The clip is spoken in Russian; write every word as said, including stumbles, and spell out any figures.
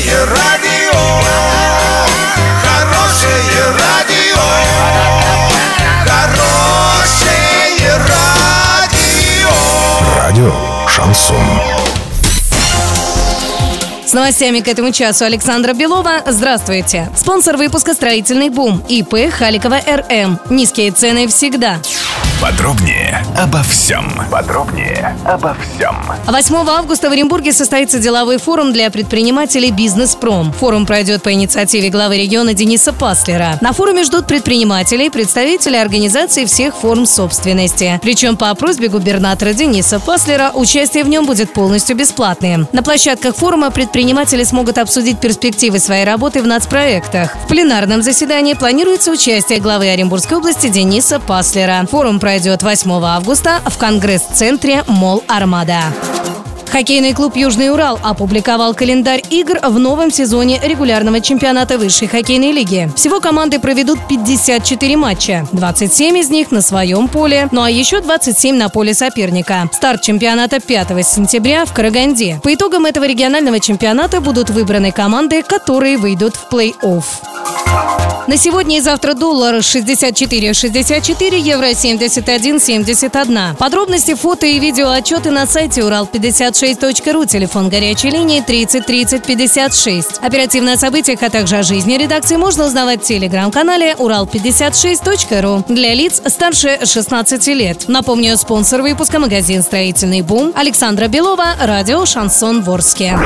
Хорошее радио, хорошее радио, хорошее радио. Радио Шансон. С новостями к этому часу Александра Белова. Здравствуйте. Спонсор выпуска «Строительный бум» И П Халикова Р М. Низкие цены всегда. Подробнее обо всем. Подробнее обо всем. восьмого августа в Оренбурге состоится деловой форум для предпринимателей «Бизнес-Пром». Форум пройдет по инициативе главы региона Дениса Паслера. На форуме ждут предпринимателей, представителей организаций всех форм собственности. Причем по просьбе губернатора Дениса Паслера участие в нем будет полностью бесплатным. На площадках форума предприниматели смогут обсудить перспективы своей работы в нацпроектах. В пленарном заседании планируется участие главы Оренбургской области Дениса Паслера. Форум пройдет восьмого августа в Конгресс-центре Мол Армада. Хоккейный клуб «Южный Урал» опубликовал календарь игр в новом сезоне регулярного чемпионата высшей хоккейной лиги. Всего команды проведут пятьдесят четыре матча, двадцать семь из них на своем поле, ну а еще двадцать семь на поле соперника. Старт чемпионата пятого сентября в Караганде. По итогам этого регионального чемпионата будут выбраны команды, которые выйдут в плей-офф. На сегодня и завтра доллар шестьдесят четыре шестьдесят четыре, евро семьдесят один семьдесят один. Подробности, фото и видеоотчеты на сайте урал пятьдесят шесть точка ру, телефон горячей линии тридцать тридцать пятьдесят шесть. Оперативно о событиях, а также о жизни редакции можно узнавать в телеграм-канале урал пятьдесят шесть точка ру для лиц старше шестнадцати лет. Напомню, спонсор выпуска — магазин «Строительный бум» Александра Белова, радио «Шансон» в Орске.